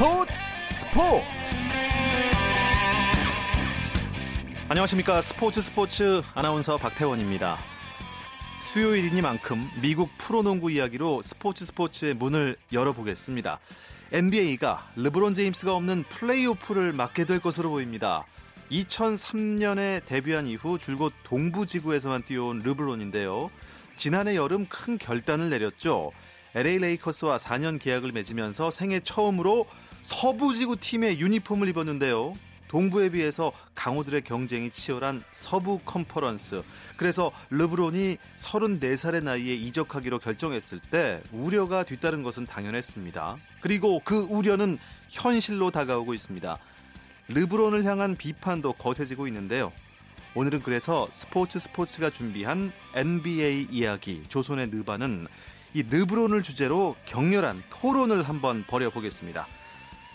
스포츠 안녕하십니까. 스포츠 아나운서 박태원입니다. 수요일이니만큼 미국 프로농구 이야기로 스포츠의 문을 열어보겠습니다. NBA가 르브론 제임스가 없는 플레이오프를 맞게 될 것으로 보입니다. 2003년에 데뷔한 이후 줄곧 동부지구에서만 뛰어온 르브론인데요. 지난해 여름 큰 결단을 내렸죠. LA 레이커스와 4년 계약을 맺으면서 생애 처음으로 서부지구 팀의 유니폼을 입었는데요. 동부에 비해서 강호들의 경쟁이 치열한 서부 컨퍼런스. 그래서 르브론이 34살의 나이에 이적하기로 결정했을 때 우려가 뒤따른 것은 당연했습니다. 그리고 그 우려는 현실로 다가오고 있습니다. 르브론을 향한 비판도 거세지고 있는데요. 오늘은 그래서 스포츠가 준비한 NBA 이야기 조선의 느바는 이 르브론을 주제로 격렬한 토론을 한번 벌여보겠습니다.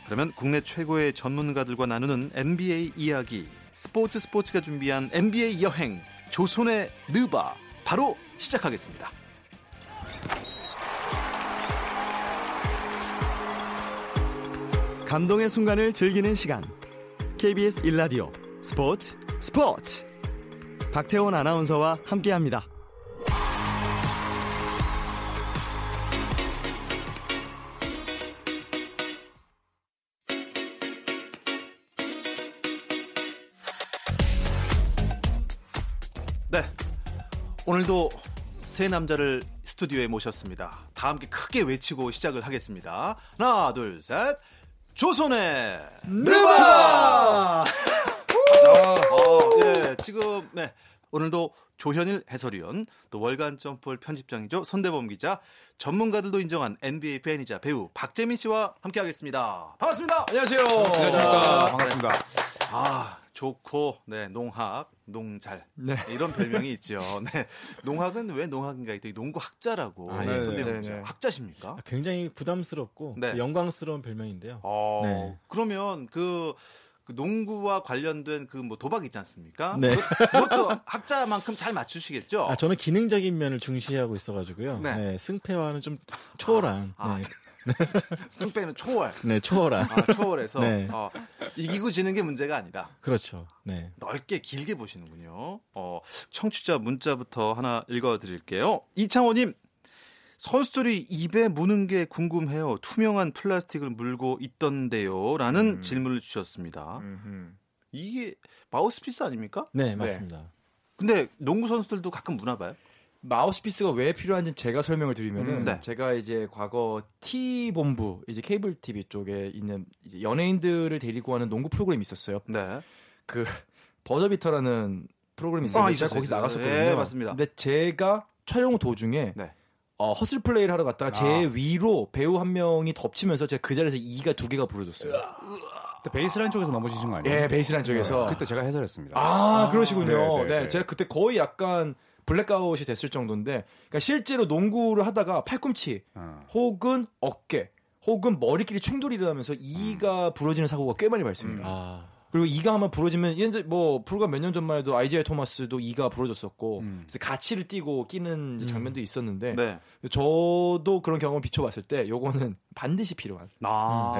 그러면 국내 최고의 전문가들과 나누는 NBA 이야기, 스포츠가 준비한 NBA 여행, 조선의 느바, 바로 시작하겠습니다. 감동의 순간을 즐기는 시간, KBS 1라디오 스포츠 박태원 아나운서와 함께합니다. 네, 오늘도 세 남자를 스튜디오에 모셨습니다. 다 함께 크게 외치고 시작을 하겠습니다. 하나, 둘, 셋. 조선의 느바! 지금 오늘도 조현일 해설위원, 또 월간 점프볼 편집장이죠. 손대범 기자, 전문가들도 인정한 NBA 팬이자 배우 박재민 씨와 함께하겠습니다. 반갑습니다. 안녕하세요. 안녕하십니까. 반갑습니다. 아, 좋고, 네, 농학, 농잘, 네, 이런 별명이 있죠. 네, 농학은 왜 농학인가? 이 농구학자라고. 아, 네, 네. 학자십니까? 굉장히 부담스럽고, 네, 영광스러운 별명인데요. 네. 그러면 그 농구와 관련된 그 뭐 도박 있지 않습니까? 네. 그것도 학자만큼 잘 맞추시겠죠? 아, 저는 기능적인 면을 중시하고 있어가지고요. 네. 네, 승패와는 좀 초월한. 네. 승패는 초월. 네, 초월한. 초월해서 네. 이기고 지는 게 문제가 아니다. 그렇죠. 네. 넓게 길게 보시는군요. 청취자 문자부터 하나 읽어드릴게요. 이창호님, 선수들이 입에 무는 게 궁금해요. 투명한 플라스틱을 물고 있던데요. 라는 질문을 주셨습니다. 이게 마우스피스 아닙니까? 네, 맞습니다. 네. 근데 농구 선수들도 가끔 무나 봐요? 마우스피스가 왜 필요한지 제가 설명을 드리면은, 네, 제가 이제 과거 T본부, 이제 케이블 TV 쪽에 있는 이제 연예인들을 데리고 하는 농구 프로그램이 있었어요. 네. 그 버저비터라는 프로그램이 있었는데 제가 거기서 나갔었거든요. 네, 맞습니다. 근데 제가 촬영 도중에, 네, 허슬 플레이를 하러 갔다가 제 위로 배우 한 명이 덮치면서 제가 그 자리에서 이가 두 개가 부러졌어요. 베이스라인 쪽에서 넘어지신 거 아니에요? 예, 베이스라인 쪽에서. 네. 그때 제가 해설했습니다. 그러시군요. 네, 제가 그때 거의 약간 블랙아웃이 됐을 정도인데, 그러니까 실제로 농구를 하다가 팔꿈치 혹은 어깨 혹은 머리끼리 충돌이 일어나면서 이가 부러지는 사고가 꽤 많이 발생해요. 그리고 이가 한번 부러지면 이제 뭐 불과 몇 년 전만 해도 IJ 토마스도 이가 부러졌었고, 그래서 가치를 띄고 끼는 장면도 있었는데, 네, 저도 그런 경험을 비춰봤을 때 요거는 반드시 필요한. 네,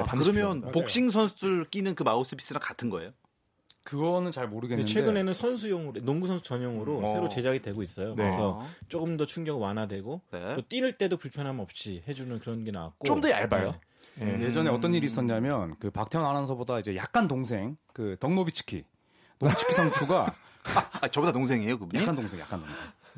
반드시 그러면 필요한. 복싱 선수들 끼는 그 마우스피스랑 같은 거예요? 그거는 잘 모르겠는데 최근에는 선수용으로, 농구 선수 전용으로 새로 제작이 되고 있어요. 네. 그래서 조금 더 충격 완화되고, 네, 또 뛰는 때도 불편함 없이 해주는 그런 게 나왔고 좀 더 얇아요. 네. 예전에 어떤 일이 있었냐면 그 박태원 아나운서보다 이제 약간 동생 그 덕노비츠키 상추가 저보다 동생이에요, 그분이? 약간 동생. 같은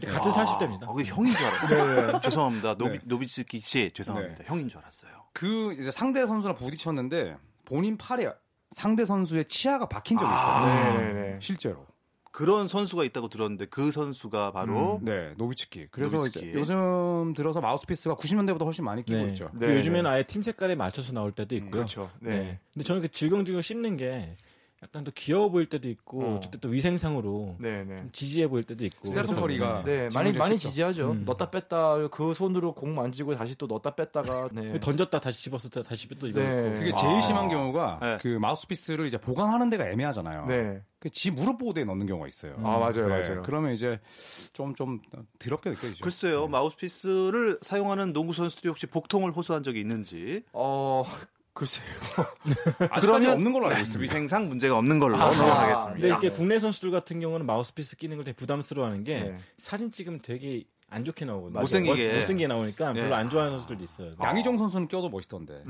40대입니다. 형인 줄 알았어요. 네. 죄송합니다. 노비츠키 씨, 죄송합니다. 네. 형인 줄 알았어요. 그 이제 상대 선수랑 부딪혔는데 본인 팔에 상대 선수의 치아가 박힌 적이 있어요. 네네네. 실제로 그런 선수가 있다고 들었는데 그 선수가 바로 노비츠키. 그래서 노비츠키. 요즘 들어서 마우스피스가 90년대보다 훨씬 많이 끼고 있죠. 네. 요즘에는 아예 팀 색깔에 맞춰서 나올 때도 있고요. 그렇죠. 네. 네. 근데 저는 그 질겅질겅 씹는 게 약간 또 귀여워 보일 때도 있고, 어쨌든 또 위생상으로 좀 지지해 보일 때도 있고. 스테퍼리가 많이 지지하죠. 넣었다 뺐다, 그 손으로 공 만지고 다시 또 넣었다 뺐다가 던졌다 다시 집었을 때 다시 또 이거. 그게 제일 심한 경우가 그 마우스피스를 이제 보관하는 데가 애매하잖아요. 네. 그 지 무릎 보호대에 넣는 경우가 있어요. 맞아요. 그러면 이제 좀 더럽게 느껴지죠. 글쎄요, 마우스피스를 사용하는 농구 선수들이 혹시 복통을 호소한 적이 있는지. 글쎄요. 아직까지 없는 걸로 알고 있습니다. 위생상 문제가 없는 걸로 넘어가겠습니다. 근데 이렇게 국내 선수들 같은 경우는 마우스피스 끼는 걸 되게 부담스러워하는 게 네. 사진 찍으면 되게 안 좋게 나오거든요. 못생기게 나오니까 네. 별로 안 좋아하는 선수들도 있어요. 양희종 선수는 껴도 멋있던데.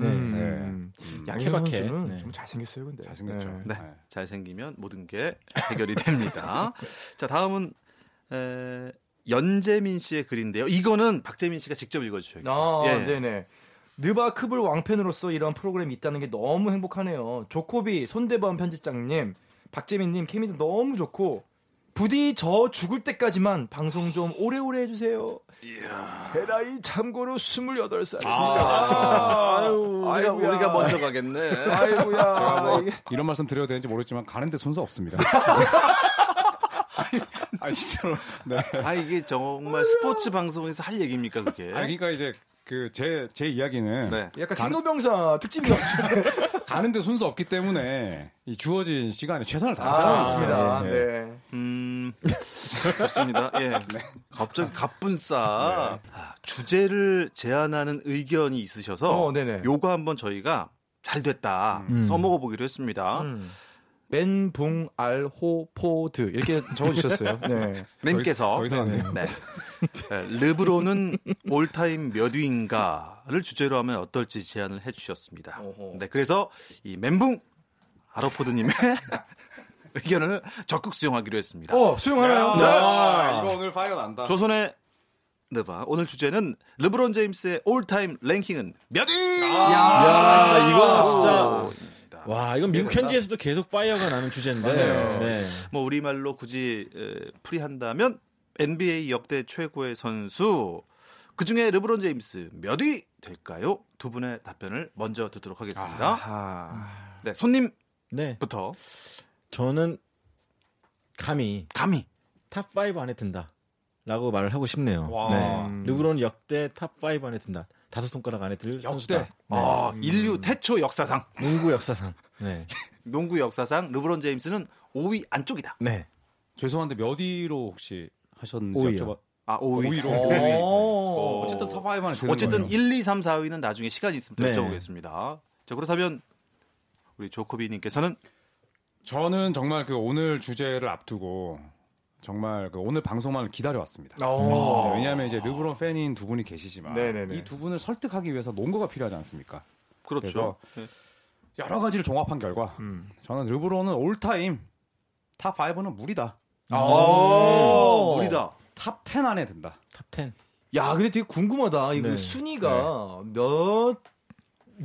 양희종 선수는 네. 좀 잘생겼어요. 근데 잘생겼죠. 네. 네. 잘생기면 모든 게 해결이 됩니다. 자, 다음은 연재민 씨의 글인데요. 이거는 박재민 씨가 직접 읽어주셔야겠네요. 아, 예. 네네. 느바크블 왕팬으로서 이런 프로그램이 있다는 게 너무 행복하네요. 조코비, 손대범 편집장님, 박재민님 케미도 너무 좋고 부디 저 죽을 때까지만 방송 좀 오래오래 해주세요. 이야. 제 나이 참고로 28살입니다. 우리가 먼저 가겠네. 아이고야. 뭐 이런 말씀 드려도 되는지 모르겠지만 가는데 순서 없습니다. 아 진짜로. 네. 아 이게 정말 스포츠 방송에서 할 얘기입니까 그게? 아 그러니까 이제. 그 제 이야기는 네. 약간 생로병사 특집이죠. 가는데 순서 없기 때문에 이 주어진 시간에 최선을 다하잖아요. 맞습니다. 네. 네. 좋습니다. 예. 네. 갑자기 갑분싸 네. 주제를 제안하는 의견이 있으셔서 네네. 요거 한번 저희가 잘 됐다 써먹어 보기로 했습니다. 맨붕알호포드 이렇게 적어주셨어요. 네. 님께서 더 이상 안 돼요. 네. 르브론은 올타임 몇 위인가를 주제로 하면 어떨지 제안을 해주셨습니다. 네, 그래서 이 맨붕알호포드님의 의견을 적극 수용하기로 했습니다. 수용하나요? 네. 이거 오늘 파이어 난다. 조선의 르바 오늘 주제는 르브론 제임스의 올타임 랭킹은 몇 위? 야 이거 진짜. 와, 이건 미국 현지에서도 계속 파이어가 나는 주제인데. 네. 뭐 우리말로 굳이 풀이한다면 NBA 역대 최고의 선수 그중에 르브론 제임스 몇 위 될까요? 두 분의 답변을 먼저 듣도록 하겠습니다. 아하. 네, 손님 부터. 저는 감히 탑 5 안에 든다라고 말을 하고 싶네요. 네. 르브론 역대 탑 5 안에 든다. 다섯 손가락 안에 들 선수다. 네. 인류 태초 역사상. 농구 역사상. 네. 농구 역사상 르브론 제임스는 5위 안쪽이다. 네. 죄송한데 몇 위로 혹시 하셨는지 5위요. 여쭤봐. 아, 5위로. 5위. 어쨌든 탑 5 안에 드는 어쨌든 거네요. 1, 2, 3, 4위는 나중에 시간이 있으면 네. 여쭤보겠습니다. 자, 그렇다면 우리 조코비 님께서는 저는 정말 그 오늘 주제를 앞두고 정말 그 오늘 방송만을 기다려왔습니다. 네, 왜냐하면 이제 르브론 팬인 두 분이 계시지만 이 두 분을 설득하기 위해서 논거가 필요하지 않습니까? 그렇죠. 그래서 여러 가지를 종합한 결과 저는 르브론은 올타임 탑 5는 무리다. 무리다. 탑 10 안에 든다. 탑 10. 야, 근데 되게 궁금하다. 이거 순위가 몇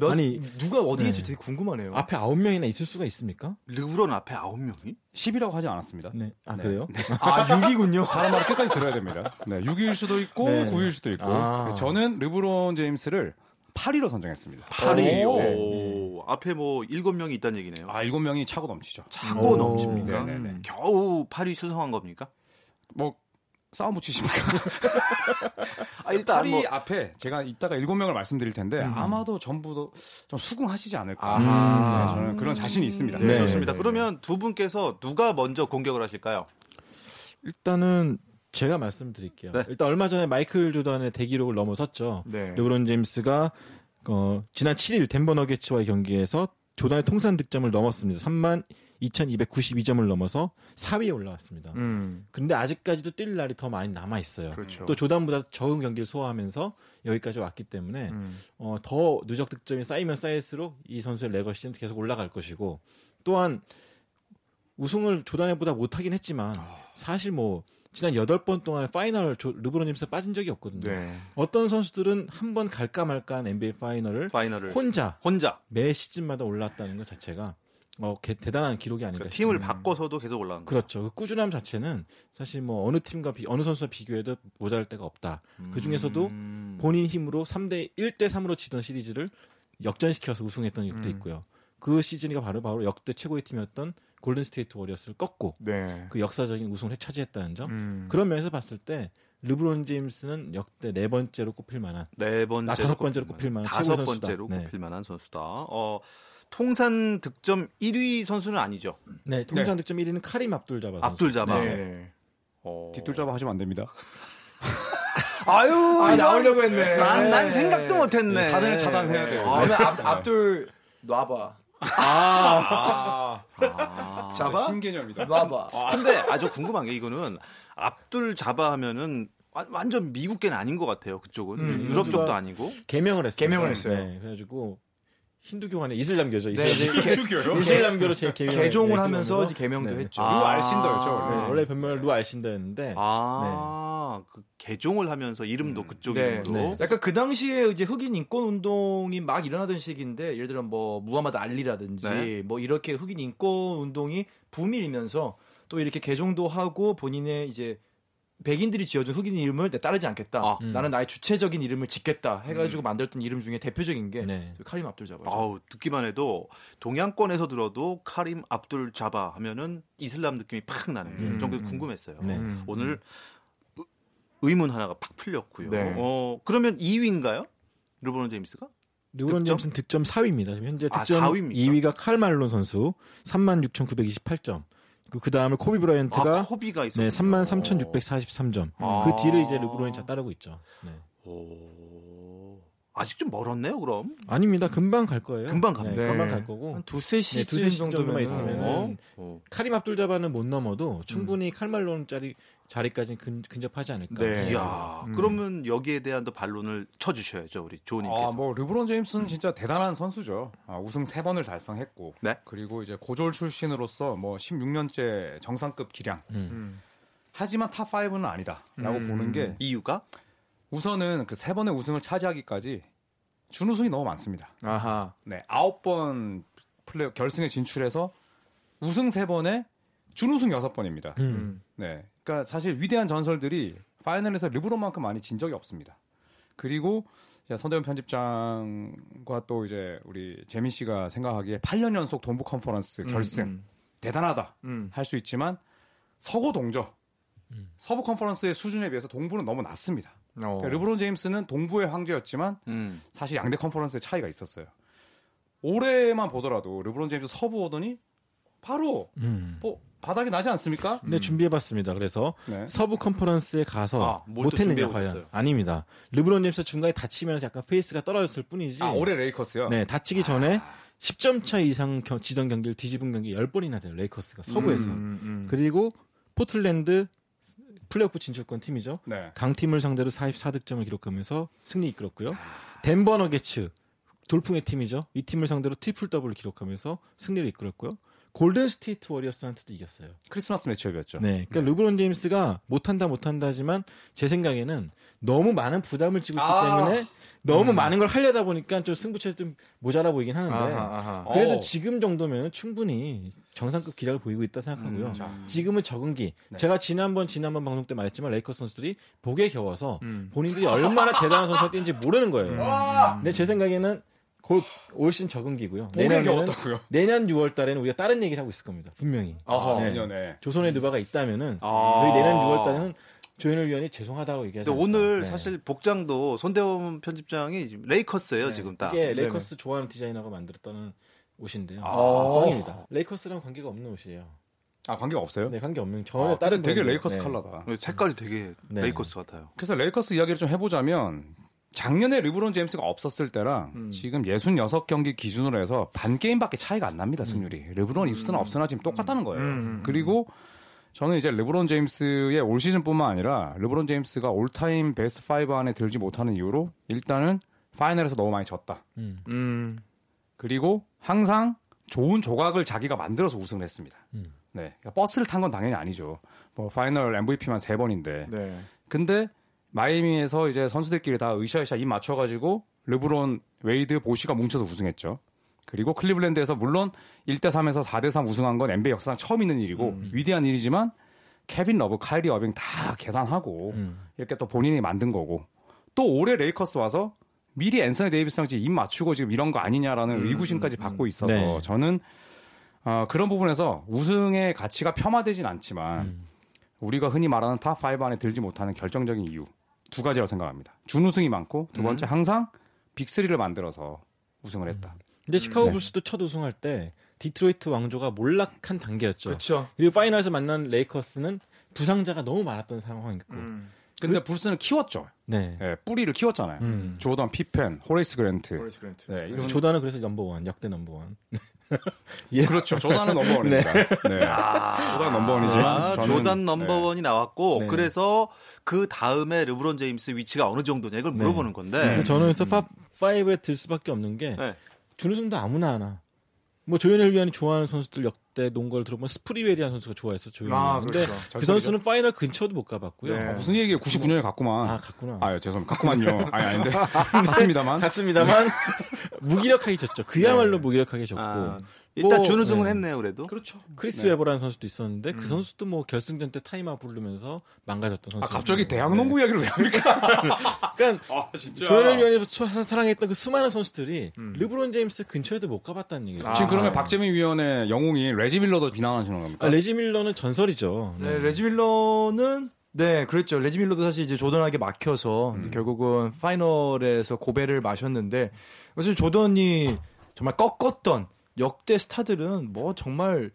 아니 누가 어디에 있을지 되게 궁금하네요. 앞에 9명이나 있을 수가 있습니까? 르브론 앞에 9명이? 10이라고 하지 않았습니다. 네. 아 네. 그래요? 네. 아 6위군요. 사람 말을 끝까지 들어야 됩니다. 네, 6위일 수도 있고 9위일 수도 있고. 저는 르브론 제임스를 8위로 선정했습니다. 8위. 앞에 뭐 7명이 있다는 얘기네요. 아 7명이 차고 넘치죠. 차고 넘칩니까? 네네네. 겨우 8위 수성한 겁니까? 뭐 싸움 붙이십니까? 일단 파리 뭐... 앞에 제가 이따가 7명을 말씀드릴 텐데 아마도 전부 좀 수긍하시지 않을까. 네, 저는 그런 자신이 있습니다. 네, 좋습니다. 그러면 두 분께서 누가 먼저 공격을 하실까요? 일단은 제가 말씀드릴게요. 네. 일단 얼마 전에 마이클 조던의 대기록을 넘어섰죠. 네. 르브론 제임스가 지난 7일 덴버 너기츠와의 경기에서 조던의 통산 득점을 넘었습니다. 3만 2,292점을 넘어서 4위에 올라왔습니다. 근데 아직까지도 뛸 날이 더 많이 남아있어요. 그렇죠. 또 조단보다 적은 경기를 소화하면서 여기까지 왔기 때문에 더 누적 득점이 쌓이면 쌓일수록 이 선수의 레거시는 계속 올라갈 것이고 또한 우승을 조단보다 못하긴 했지만 사실 뭐 지난 8번 동안 파이널 르브론 제임스 빠진 적이 없거든요. 네. 어떤 선수들은 한 번 갈까 말까 한 NBA 파이널을 혼자 매 시즌마다 올라왔다는 것 자체가 대단한 기록이 아닌가. 그러니까 팀을 바꿔서도 계속 올라간 거죠. 그렇죠. 그 꾸준함 자체는 사실 뭐 어느 팀과 어느 선수와 비교해도 모자랄 데가 없다. 그 중에서도 본인 힘으로 1대 3으로 지던 시리즈를 역전시켜서 우승했던 적도 있고요. 그 시즌이 바로 역대 최고의 팀이었던 골든 스테이트 워리어스를 꺾고 그 역사적인 우승을 차지했다는 점. 그런 면에서 봤을 때 르브론 제임스는 역대 4번째로 꼽힐 만한. 5번째로 꼽힐 만한. 5번째로 꼽힐 만한 선수다. 통산 득점 1위 선수는 아니죠. 네, 통산 득점 1위는 카림 압둘자바. 네. 뒷둘자바 하시면 안 됩니다. 나오려고 했네. 난 생각도 못 했네. 사전에 차단해야 돼요. 압둘 놔봐. 자바? 신개념이다. 놔봐. 근데 아주 궁금한 게 이거는 압둘 자바 하면은 완전 미국계는 아닌 것 같아요. 그쪽은 유럽 쪽도 아니고 개명을 했어요. 개명을 했어요. 네, 그래가지고 힌두교가 아니라 이슬람교죠. 힌두교요? 이슬람교로 제 개종을 하면서 개명도 했죠. 루 알신더였죠. 네, 원래 변명을 루 알신더였는데 그 개종을 하면서 이름도 그쪽 이름으로. 네. 약간 그 당시에 이제 흑인 인권 운동이 막 일어나던 시기인데 예를 들어 뭐 무하마드 알리라든지 뭐 이렇게 흑인 인권 운동이 붐이면서 또 이렇게 개종도 하고 본인의 이제 백인들이 지어준 흑인 이름을 내 따르지 않겠다. 나는 나의 주체적인 이름을 짓겠다. 해가지고 만들었던 이름 중에 대표적인 게 카림 압둘자바. 아우 듣기만 해도 동양권에서 들어도 카림 압둘자바 하면은 이슬람 느낌이 팍 나는 게 좀 궁금했어요. 오늘 의문 하나가 팍 풀렸고요. 그러면 2위인가요? 르브론 제임스가? 르브론 제임스는 득점 4위입니다. 지금 현재 득점 2위가 칼 말론 선수 36,928점. 그 다음을 코비 브라이언트가 코비가 있었네요. 33,643점. 그 뒤를 이제 르브론이 잘 따르고 있죠. 네. 오... 아직 좀 멀었네요, 그럼? 아닙니다. 금방 갈 거예요. 금방 갑니다. 네, 금방 갈 거고 한 두세 시즌 정도만 있으면 카림 압둘자바는 못 넘어도 충분히 칼말론 자리까지는 근접하지 않을까. 네. 이야, 그러면 여기에 대한 또 반론을 쳐주셔야죠, 우리 조님께서. 뭐 르브론 제임스는 진짜 대단한 선수죠. 우승 3번을 달성했고, 그리고 이제 고졸 출신으로서 뭐 16년째 정상급 기량. 하지만 탑 5는 아니다라고 보는 게 이유가. 우선은 그 3번의 우승을 차지하기까지 준우승이 너무 많습니다. 아하. 네, 9번 플레이오프 결승에 진출해서 우승 3번에 준우승 6번입니다. 네, 그러니까 사실 위대한 전설들이 파이널에서 르브론만큼 많이 진 적이 없습니다. 그리고 선대원 편집장과 또 이제 우리 재민 씨가 생각하기에 8년 연속 동부 컨퍼런스 결승 대단하다 할 수 있지만 서고 동저 서부 컨퍼런스의 수준에 비해서 동부는 너무 낮습니다. 그러니까 르브론 제임스는 동부의 황제였지만 사실 양대 컨퍼런스의 차이가 있었어요. 올해만 보더라도 르브론 제임스 서부 오더니 바로 바닥이 나지 않습니까? 네, 준비해봤습니다. 그래서 서부 컨퍼런스에 가서 못했느냐 과연? 아닙니다. 르브론 제임스 중간에 다치면 약간 페이스가 떨어졌을 뿐이지. 올해 레이커스요? 네, 다치기 전에 10점 차 이상 지던 경기를 뒤집은 경기 10번이나 돼요. 레이커스가 서부에서. 그리고 포틀랜드 플레이오프 진출권 팀이죠. 강팀을 상대로 44득점을 기록하면서 승리 이끌었고요. 덴버 너기츠 돌풍의 팀이죠. 이 팀을 상대로 트리플 더블을 기록하면서 승리를 이끌었고요. 골든 스테이트 워리어스한테도 이겼어요. 크리스마스 매치업이었죠. 네, 그러니까 르브론 제임스가 못한다 하지만 제 생각에는 너무 많은 부담을 지고 있기 때문에 너무 많은 걸 하려다 보니까 좀 승부처에 좀 모자라 보이긴 하는데 그래도 지금 정도면 충분히 정상급 기량을 보이고 있다 생각하고요. 지금은 적응기. 제가 지난번 방송 때 말했지만 레이커스 선수들이 복에 겨워서 본인들이 얼마나 대단한 선수였는지 모르는 거예요. 근데 제 생각에는 곧 올 시즌 적응기고요. 내년 6월 달에는 우리가 다른 얘기를 하고 있을 겁니다. 분명히. 조선의 누바가 있다면은 저희 내년 6월 달에는 조현일 위원이 죄송하다고 얘기하죠. 오늘 사실 복장도 손대원 편집장이 레이커스예요, 지금 딱. 이게 레이커스 좋아하는 디자이너가 만들었다는 옷인데요. 꽝입니다. 레이커스랑 관계가 없는 옷이에요. 관계가 없어요? 네, 관계 없는. 전혀 다른 되게 레이커스 컬러다. 색깔이 되게 레이커스 같아요. 그래서 레이커스 이야기를 좀 해보자면 작년에 르브론 제임스가 없었을 때랑 지금 66경기 기준으로 해서 반 게임밖에 차이가 안 납니다, 승률이. 르브론 있으나 없으나 지금 똑같다는 거예요. 그리고 저는 이제 르브론 제임스의 올 시즌뿐만 아니라 르브론 제임스가 올타임 베스트 5 안에 들지 못하는 이유로 일단은 파이널에서 너무 많이 졌다. 그리고 항상 좋은 조각을 자기가 만들어서 우승을 했습니다. 네, 그러니까 버스를 탄 건 당연히 아니죠. 뭐 파이널 MVP만 3번인데. 근데 마이애미에서 이제 선수들끼리 다 으쌰으쌰 입 맞춰가지고 르브론, 웨이드, 보시가 뭉쳐서 우승했죠. 그리고 클리블랜드에서 물론 1대3에서 4대3 우승한 건 NBA 역사상 처음 있는 일이고 위대한 일이지만 케빈 러브, 카이리 어빙 다 계산하고 이렇게 또 본인이 만든 거고 또 올해 레이커스 와서 미리 앤서니 데이비스랑 입 맞추고 지금 이런 거 아니냐라는 의구심까지 받고 있어서 저는 그런 부분에서 우승의 가치가 폄하되진 않지만 우리가 흔히 말하는 탑5 안에 들지 못하는 결정적인 이유 두 가지라고 생각합니다. 준우승이 많고 두 번째 항상 빅3를 만들어서 우승을 했다. 근데 시카고 불스도 첫 우승할 때 디트로이트 왕조가 몰락한 단계였죠. 그쵸. 그리고 파이널에서 만난 레이커스는 부상자가 너무 많았던 상황이었고 근데 불스는 키웠죠. 네. 네, 뿌리를 키웠잖아요. 조던, 피펜, 호레이스 그랜트. 호레이스 그랜트. 네, 그래서 조던은 그래서 넘버원, 역대 넘버원. 예. 그렇죠. 조던은 넘버원입니다. 네. 네. 아, 조던 넘버원이지만 조던 넘버원이 나왔고 네. 그래서 그 다음에 르브론 제임스 위치가 어느 정도냐 이걸 물어보는 건데 저는 탑 5에 들 수밖에 없는 게 준우승도 아무나 하나. 뭐 조현일 위원이 좋아하는 선수들 역대 농구를 들어보면 스프리웰이라는 선수가 좋아했어 조현일. 아, 근데 그렇죠. 그 선수는 파이널 근처도 못 가봤고요. 네. 아, 무슨 얘기예요? 99년에 갔구만. 아 갔구나. 아 죄송합니다. 갔구만요. 아니 아닌데 갔습니다만. 갔습니다만 무기력하게 졌죠. 그야말로 네. 무기력하게 졌고. 아, 일단 뭐, 준우승은 했네요 그래도. 그렇죠. 크리스 웨버라는 선수도 있었는데 그 선수도 뭐 결승전 때 타임아웃 부르면서 망가졌던 선수. 아 갑자기 대학 농구 이야기를 왜 합니까? 그러니까 아, 조현일 위원이 사랑했던 그 수많은 선수들이 르브론 제임스 근처에도 못 가봤다는 얘기죠. 지금 그러면 박재민 위원의 영웅이 레지 밀러도 비난하시는 겁니까? 아, 레지 밀러는 전설이죠. 네, 레지 밀러는 네, 그랬죠. 레지 밀러도 사실 이제 조던에게 막혀서 결국은 파이널에서 고배를 마셨는데 사실 조던이 정말 꺾었던 역대 스타들은 뭐 정말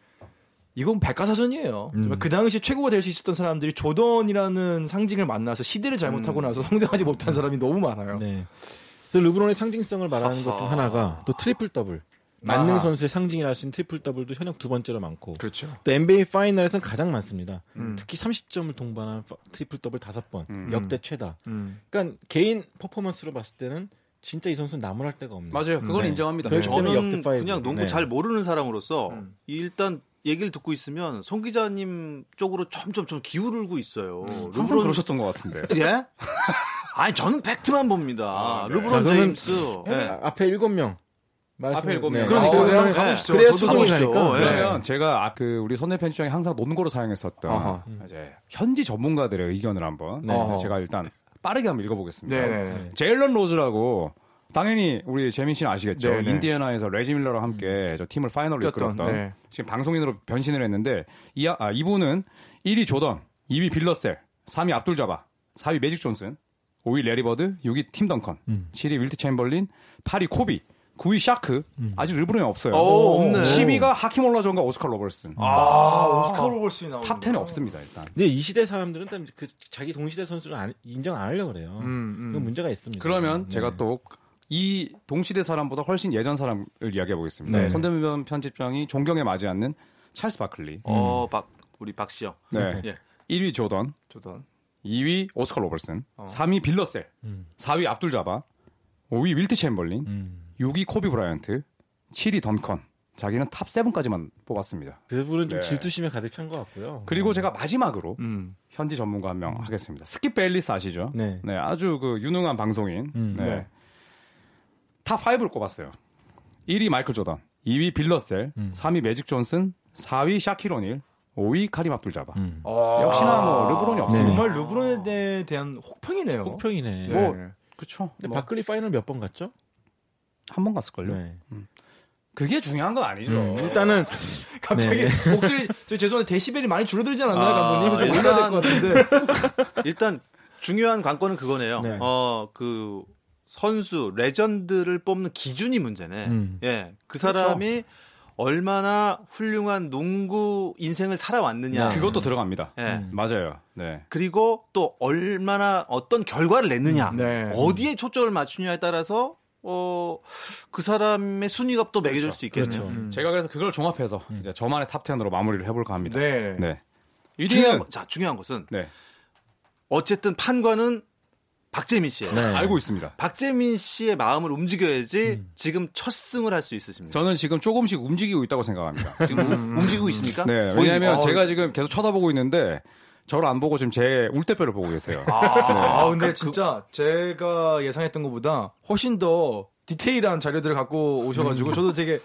이건 백과사전이에요. 정말 그 당시 최고가 될 수 있었던 사람들이 조던이라는 상징을 만나서 시대를 잘못하고 나서 성장하지 못한 사람이 너무 많아요. 네. 르브론의 상징성을 말하는 것 중 하나가 또 트리플 더블. 만능 선수의 상징이라 할 수 있는 트리플 더블도 현역 두 번째로 많고 그렇죠. 또 NBA 파이널에서는 가장 많습니다. 특히 30점을 동반한 트리플 더블 5번 역대 최다. 그러니까 개인 퍼포먼스로 봤을 때는 진짜 이 선수는 나무랄 데가 없는 맞아요. 그건 인정합니다. 저는 그냥 농구 잘 모르는 사람으로서 일단 얘기를 듣고 있으면 송 기자님 쪽으로 점점 기울고 있어요. 항상 그러셨던 것 같은데. 예? 아니 저는 팩트만 봅니다. 르브론 제임스 앞에 7명 앞에 7명. 그러니까 가보시죠. 그래야 수동이니까. 그러면 제가 그 우리 선내 편집장이 항상 논거로 사용했었던 이제 현지 전문가들의 의견을 한번 제가 일단 빠르게 한번 읽어보겠습니다. 네네네. 젤런 로즈라고 당연히 우리 재민 씨는 아시겠죠. 네네. 인디애나에서 레지 밀러랑 함께 저 팀을 파이널로 이끌었던 지금 방송인으로 변신을 했는데 이분은 1위 조던, 2위 빌 러셀, 3위 압둘자바, 4위 매직 존슨, 5위 래리 버드, 6위 팀 던컨, 7위 윌트 챔벌린, 8위 코비, 9위 샤크 아직 르브론이 없어요. 오, 없네. 10위가 하킴 올라존과 오스카 로버슨. 오스카 로버슨이 나오는 탑 10에 없습니다 일단. 근데 이 시대 사람들은 그 자기 동시대 선수를 인정 안 하려고 그래요. 그건 문제가 있습니다. 그러면 제가 또 이 동시대 사람보다 훨씬 예전 사람을 이야기해 보겠습니다. 네. 손대면 편집장이 존경에 마지 않는 찰스 바클리. 우리 박씨 형. 네. 예. 1위 조던. 2위 오스카 로버슨. 3위 빌 러셀. 4위 압둘자바. 5위 윌트 챔벌린. 6위 코비 브라이언트, 7위 던컨. 자기는 탑 7까지만 뽑았습니다. 그분은 좀 질투심에 가득 찬 것 같고요. 그리고 제가 마지막으로 현지 전문가 한 명 하겠습니다. 스킵 벨리스 아시죠? 네. 네, 아주 그 유능한 방송인. 탑 5를 꼽았어요. 1위 마이클 조던, 2위 빌 러셀, 3위 매직 존슨, 4위 샤킬 오닐, 5위 카림 압둘자바. 역시나 뭐 르브론이 없어요. 정말 르브론에 대한 혹평이네요. 혹평이네. 뭐 그렇죠. 근데 바클리 파이널 몇 번 갔죠? 한 번 갔을걸요? 네. 그게 중요한 건 아니죠. 일단은 갑자기 목소리 죄송한데 데시벨이 많이 줄어들지 않았나요? 감독님? 좀 올려야 될 것 같은데. 일단 중요한 관건은 그거네요. 네. 그 선수 레전드를 뽑는 기준이 문제네. 예, 그 사람이 얼마나 훌륭한 농구 인생을 살아왔느냐. 그것도 들어갑니다. 맞아요. 네. 그리고 또 얼마나 어떤 결과를 냈느냐. 어디에 초점을 맞추냐에 따라서 그 사람의 순위가 또 매겨줄 수 있겠죠. 제가 그래서 그걸 종합해서 이제 저만의 탑 10으로 마무리를 해볼까 합니다. 네. 중요한 것은 어쨌든 판관은 박재민 씨예요. 네. 알고 있습니다. 박재민 씨의 마음을 움직여야지 지금 첫 승을 할 수 있으십니다. 저는 지금 조금씩 움직이고 있다고 생각합니다. 지금 움직이고 있습니까? 네. 왜냐하면 제가 지금 계속 쳐다보고 있는데. 저를 안 보고 지금 제 울대뼈를 보고 계세요. 근데 진짜 제가 예상했던 것보다 훨씬 더 디테일한 자료들을 갖고 오셔가지고 저도 되게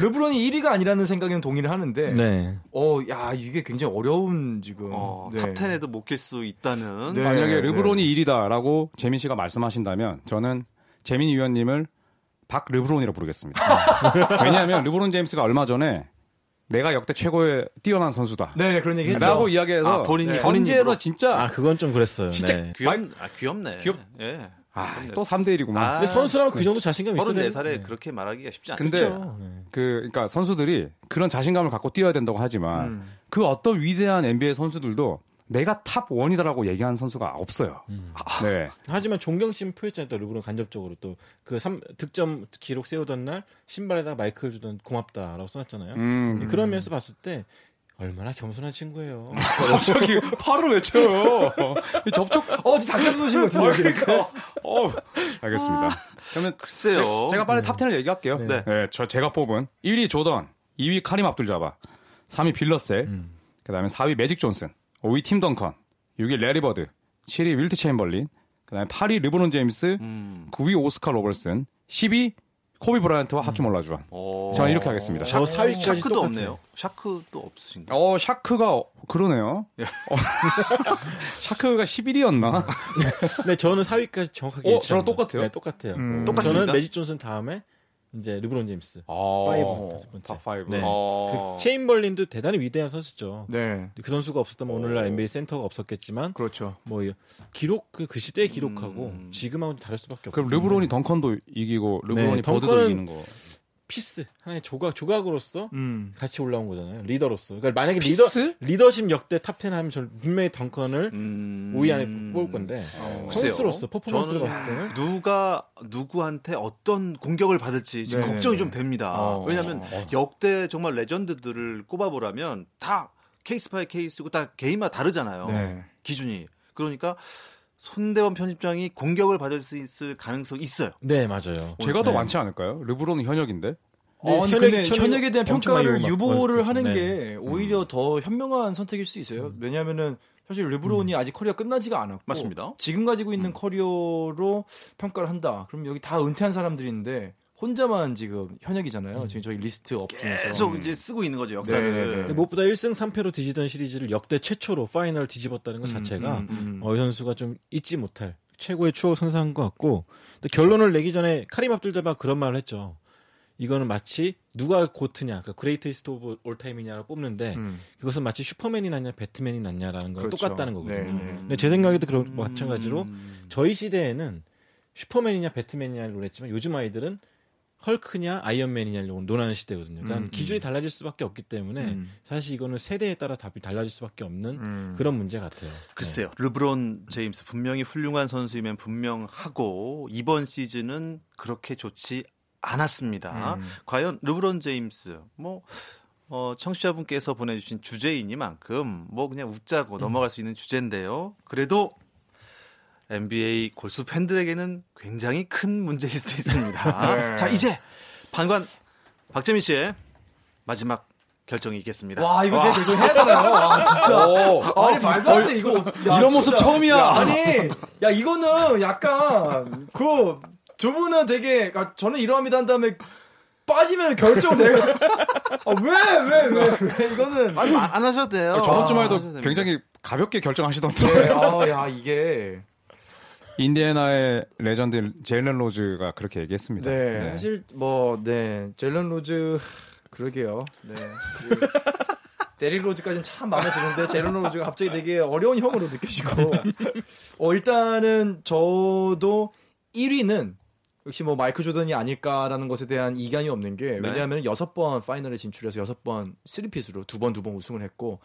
르브론이 1위가 아니라는 생각에는 동의를 하는데, 이게 굉장히 어려운 지금 탑텐에도 못 낄 수 있다는. 만약에 르브론이 1위다라고 재민 씨가 말씀하신다면 저는 재민 위원님을 박 르브론이라 부르겠습니다. 왜냐하면 르브론 제임스가 얼마 전에 내가 역대 최고의 뛰어난 선수다. 네, 그런 얘기했죠. 라고 이야기해서 본인에서 진짜 그건 좀 그랬어요. 진짜 귀엽네. 예. 또 3대 1이구만. 근데 선수라면 그 정도 자신감이 있어야 돼. 34살에 그렇게 말하기가 쉽지 않죠. 근데 그러니까 선수들이 그런 자신감을 갖고 뛰어야 된다고 하지만 그 어떤 위대한 NBA 선수들도 내가 탑 1이다라고 얘기한 선수가 없어요. 네. 하지만 존경심 표했잖아요. 또 르브론 간접적으로 또 그 득점 기록 세우던 날 신발에다 마이클 조던 고맙다라고 써놨잖아요. 그런 면에서 봤을 때 얼마나 겸손한 친구예요. 갑자기 팔을 외쳐요. 접촉. 당장 쏘신 것 같은데. 그러니까. 알겠습니다. 그러면 글쎄요. 제가 빨리 탑 10을 얘기할게요. 네. 네, 제가 뽑은 1위 조던, 2위 카림 압둘자바, 3위 빌 러셀, 그다음에 4위 매직 존슨, 5위 팀 던컨, 6위 래리 버드, 7위 윌트 챔벌린, 그다음에 8위 르브론 제임스, 9위 오스카 로버슨, 10위 코비 브라이언트와 하킴 올라주완. 저는 이렇게 하겠습니다. 저 4위까지 샤크도 없네요. 샤크도 없으신가요? 샤크가 그러네요. 샤크가 11위였나? 네, 저는 4위까지 정확하게. 저랑 똑같아요. 네, 똑같아요. 똑같습니다. 저는 매직 존슨 다음에 이제 르브론 제임스 5. 네. 그 체인벌린도 대단히 위대한 선수죠. 네. 그 선수가 없었다면 오늘날 NBA 센터가 없었겠지만, 그렇죠. 뭐 기록 그 시대의 기록하고 지금하고 다를 수밖에 없죠. 그럼 르브론이 덩컨도 이기고 르브론이 버드도 이기는 거. 피스 하나의 조각으로서 같이 올라온 거잖아요. 리더로서. 그러니까 만약에 리더십 역대 탑10 하면 저는 분명히 덩컨을 5위 안에 뽑을 건데 선수로서 퍼포먼스를 봤을 때 누구한테 어떤 공격을 받을지 지금 걱정이 좀 됩니다. 왜냐하면 역대 정말 레전드들을 꼽아보라면 다 케이스 바이 케이스고 다 개인마다 다르잖아요. 네. 기준이. 그러니까 손대원 편집장이 공격을 받을 수 있을 가능성이 있어요. 네, 맞아요. 제가 더 많지 않을까요? 르브론은 현역인데. 네, 현역에 대한 평가를 유보를 하는 게 오히려 더 현명한 선택일 수 있어요. 왜냐하면은 사실 르브론이 아직 커리어 끝나지가 않았고, 맞습니다. 지금 가지고 있는 커리어로 평가를 한다. 그럼 여기 다 은퇴한 사람들인데 혼자만 지금 현역이잖아요. 지금 저희 리스트 업 중에서 계속 이제 쓰고 있는 거죠, 역사를. 네. 무엇보다 1승 3패로 뒤지던 시리즈를 역대 최초로 파이널 뒤집었다는 것 자체가 이 선수가 좀 잊지 못할 최고의 추억 선사한 것 같고, 근데 결론을 내기 전에 카림 압둘자바가 그런 말을 했죠. 이거는 마치 누가 고트냐, 그러니까 그레이티스트 오브 올타임이냐를 뽑는데 그것은 마치 슈퍼맨이 낫냐 배트맨이 낫냐라는 건 그렇죠. 똑같다는 거거든요. 근데 제 생각에도 그런 마찬가지로 저희 시대에는 슈퍼맨이냐 배트맨이냐를 논했지만 요즘 아이들은 헐크냐 아이언맨이냐를 논하는 시대거든요. 그러니까 기준이 달라질 수밖에 없기 때문에 사실 이거는 세대에 따라 답이 달라질 수밖에 없는 그런 문제 같아요. 글쎄요. 네. 르브론 제임스 분명히 훌륭한 선수이면 분명하고 이번 시즌은 그렇게 좋지 않았습니다. 과연 르브론 제임스 청취자분께서 보내주신 주제이니만큼 그냥 웃자고 넘어갈 수 있는 주제인데요. 그래도 NBA 골수 팬들에게는 굉장히 큰 문제일 수도 있습니다. 네. 자, 이제 방관 박재민 씨의 마지막 결정이 있겠습니다. 와, 이거 제 결정해야 되나요? 와, 진짜. 아니, 말도 안 돼, 이거. 이런 모습 처음이야. 이거는 약간 저분은 되게 저는 이러합니다 한 다음에 빠지면 결정 내가 왜 이거는 안 하셔도 돼요. 저번 주만 해도 굉장히 됩니다. 가볍게 결정하시던데. 네, 이게 인디애나의 레전드 젤런 로즈가 그렇게 얘기했습니다. 네, 네. 사실 젤런 로즈 그러게요. 네. 데릭 로즈까지는 참 마음에 드는데 젤런 로즈가 갑자기 되게 어려운 형으로 느껴지고. 일단은 저도 1위는 역시 마이클 조던이 아닐까라는 것에 대한 이견이 없는 게, 왜냐하면 6번 파이널에 진출해서 6번 3피스로 두 번 우승을 했고,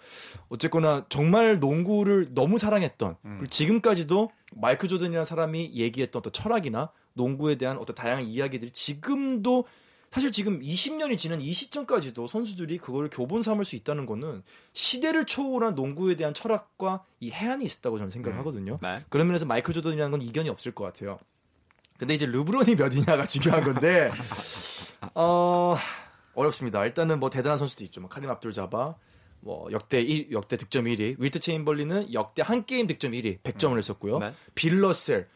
어쨌거나 정말 농구를 너무 사랑했던, 그리고 지금까지도 마이클 조던이라는 사람이 얘기했던 어떤 철학이나 농구에 대한 어떤 다양한 이야기들이 지금도, 사실 지금 20년이 지난 이 시점까지도 선수들이 그걸 교본 삼을 수 있다는 거는 시대를 초월한 농구에 대한 철학과 이 해안이 있었다고 저는 생각을 하거든요. 그런 면에서 마이클 조던이라는 건 이견이 없을 것 같아요. 근데 이제 르브론이 몇이냐가 중요한 건데 어렵습니다. 일단은 대단한 선수도 있죠. 카림 압둘자바 역대 득점 1위, 윌트 체인벌린은 역대 한 게임 득점 1위 100점을 했었고요. 빌 러셀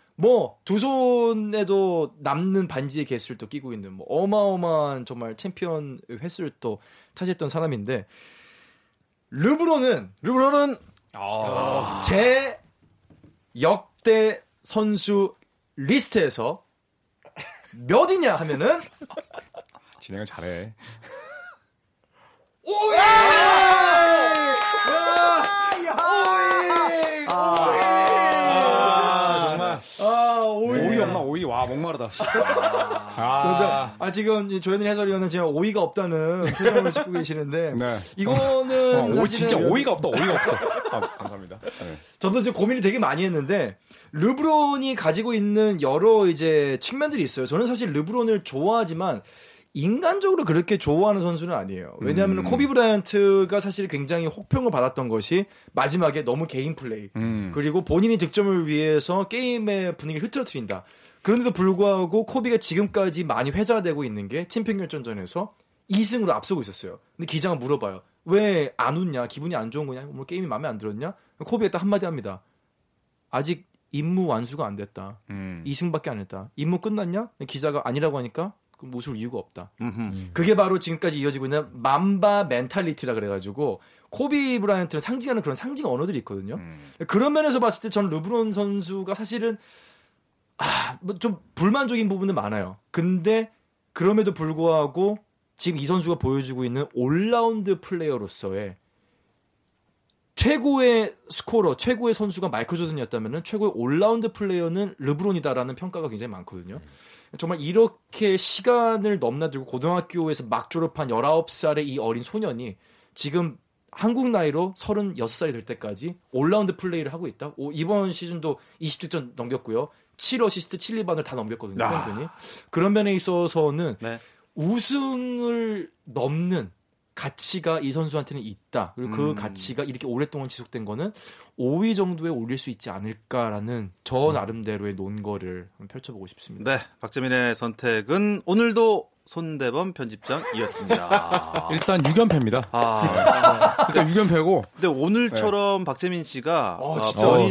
두 손에도 남는 반지의 개수를 또 끼고 있는 어마어마한 정말 챔피언 횟수를 또 차지했던 사람인데, 르브론은 제 역대 선수 리스트에서 몇이냐 하면은 진행을 잘해. 5위! 5위! 정말. 오이 엄마 오이 와 목마르다. 지금 조현일 해설위원은 지금 오이가 없다는 표정을 짓고 계시는데 네. 이거는 사실은 진짜 오이가 없다. 오이가 없어. 아, 감사합니다. 네. 저도 지금 고민을 되게 많이 했는데 르브론이 가지고 있는 여러 이제 측면들이 있어요. 저는 사실 르브론을 좋아하지만 인간적으로 그렇게 좋아하는 선수는 아니에요. 왜냐하면 코비 브라이언트가 사실 굉장히 혹평을 받았던 것이 마지막에 너무 개인 플레이 그리고 본인이 득점을 위해서 게임의 분위기를 흐트러뜨린다. 그런데도 불구하고 코비가 지금까지 많이 회자되고 있는 게 챔피언 결정전에서 2승으로 앞서고 있었어요. 근데 기자가 물어봐요. 왜 안 웃냐? 기분이 안 좋은 거냐? 오늘 게임이 마음에 안 들었냐? 코비가 딱 한마디 합니다. 아직 임무 완수가 안 됐다. 2승밖에 안 했다. 임무 끝났냐? 기자가 아니라고 하니까 그럼 웃을 이유가 없다. 그게 바로 지금까지 이어지고 있는 맘바 멘탈리티라 그래가지고 코비 브라이언트를 상징하는 그런 상징 언어들이 있거든요. 그런 면에서 봤을 때 전 르브론 선수가 사실은 좀 불만적인 부분은 많아요. 근데 그럼에도 불구하고 지금 이 선수가 보여주고 있는 올라운드 플레이어로서의 최고의 스코러, 최고의 선수가 마이클 조던이었다면 최고의 올라운드 플레이어는 르브론이다라는 평가가 굉장히 많거든요. 정말 이렇게 시간을 넘나들고 고등학교에서 막 졸업한 19살의 이 어린 소년이 지금 한국 나이로 36살이 될 때까지 올라운드 플레이를 하고 있다. 이번 시즌도 20득점 넘겼고요. 7어시스트, 7리반을 다 넘겼거든요. 그런 면에 있어서는 네. 우승을 넘는 가치가 이 선수한테는 있다. 그리고 그 가치가 이렇게 오랫동안 지속된 거는 5위 정도에 올릴 수 있지 않을까라는 저 나름대로의 논거를 펼쳐보고 싶습니다. 네, 박재민의 선택은 오늘도 손대범 편집장이었습니다. 일단 6연패입니다. 일단 6연패고. 근데 오늘처럼 네. 박재민 씨가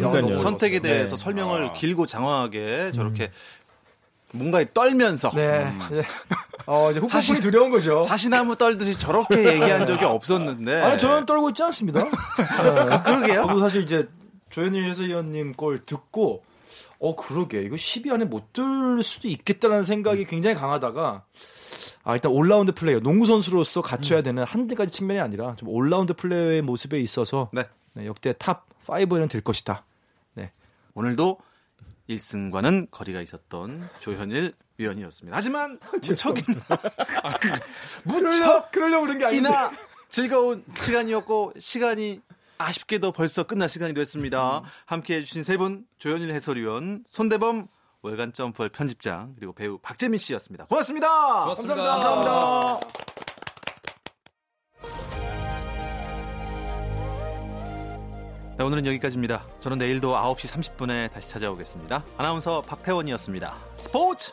본인 선택에 대해서 네. 설명을 길고 장황하게 저렇게 뭔가에 떨면서 네. 이제 후폭풍이 두려운 거죠. 사시나무 떨듯이 저렇게 얘기한 적이 없었는데. 아니 저는 떨고 있지 않습니다. 그러게요. 저도 사실 이제 조현일 해설위원님 걸 듣고 그러게 이거 10위 안에 못 들 수도 있겠다라는 생각이 굉장히 강하다가 일단 올라운드 플레이어 농구 선수로서 갖춰야 되는 한두 가지 측면이 아니라 좀 올라운드 플레이어의 모습에 있어서 네. 네, 역대 탑 5에는 될 것이다. 네. 오늘도 1승과는 거리가 있었던 조현일 위원이었습니다. 하지만 무척 그러려고 그런 게 아니라 즐거운 시간이었고 시간이 아쉽게도 벌써 끝날 시간이 됐습니다. 함께해 주신 세 분 조현일 해설위원, 손대범 월간 점프월 편집장 그리고 배우 박재민 씨였습니다. 고맙습니다. 고맙습니다. 감사합니다. 감사합니다. 네, 오늘은 여기까지입니다. 저는 내일도 9시 30분에 다시 찾아오겠습니다. 아나운서 박태원이었습니다. 스포츠!